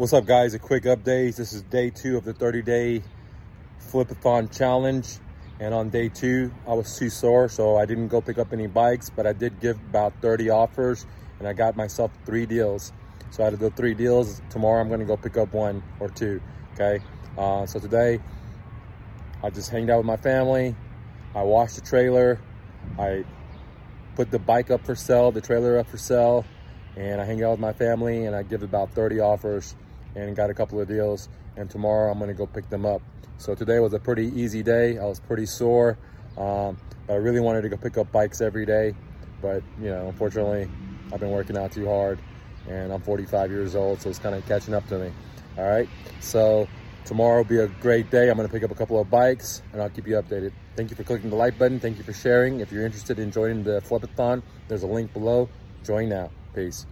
What's up, guys? A quick update. This is day two of the 30-day Flipathon challenge. And on day two, I was too sore, so I didn't go pick up any bikes, but I did give about 30 offers and I got myself 3 deals. So out of the 3 deals, tomorrow I'm gonna go pick up 1 or 2, okay? So today, I just hanged out with my family. I washed the trailer. I put the bike up for sale, the trailer up for sale, and I hang out with my family and I give about 30 offers and got a couple of deals, and tomorrow I'm gonna go pick them up. So today was a pretty easy day. I was pretty sore, but I really wanted to go pick up bikes every day. But you know, unfortunately, I've been working out too hard and I'm 45 years old, so it's kind of catching up to me. All right, so tomorrow will be a great day. I'm gonna pick up a couple of bikes and I'll keep you updated. Thank you for clicking the like button. Thank you for sharing. If you're interested in joining the Flipathon, there's a link below. Join now. Peace.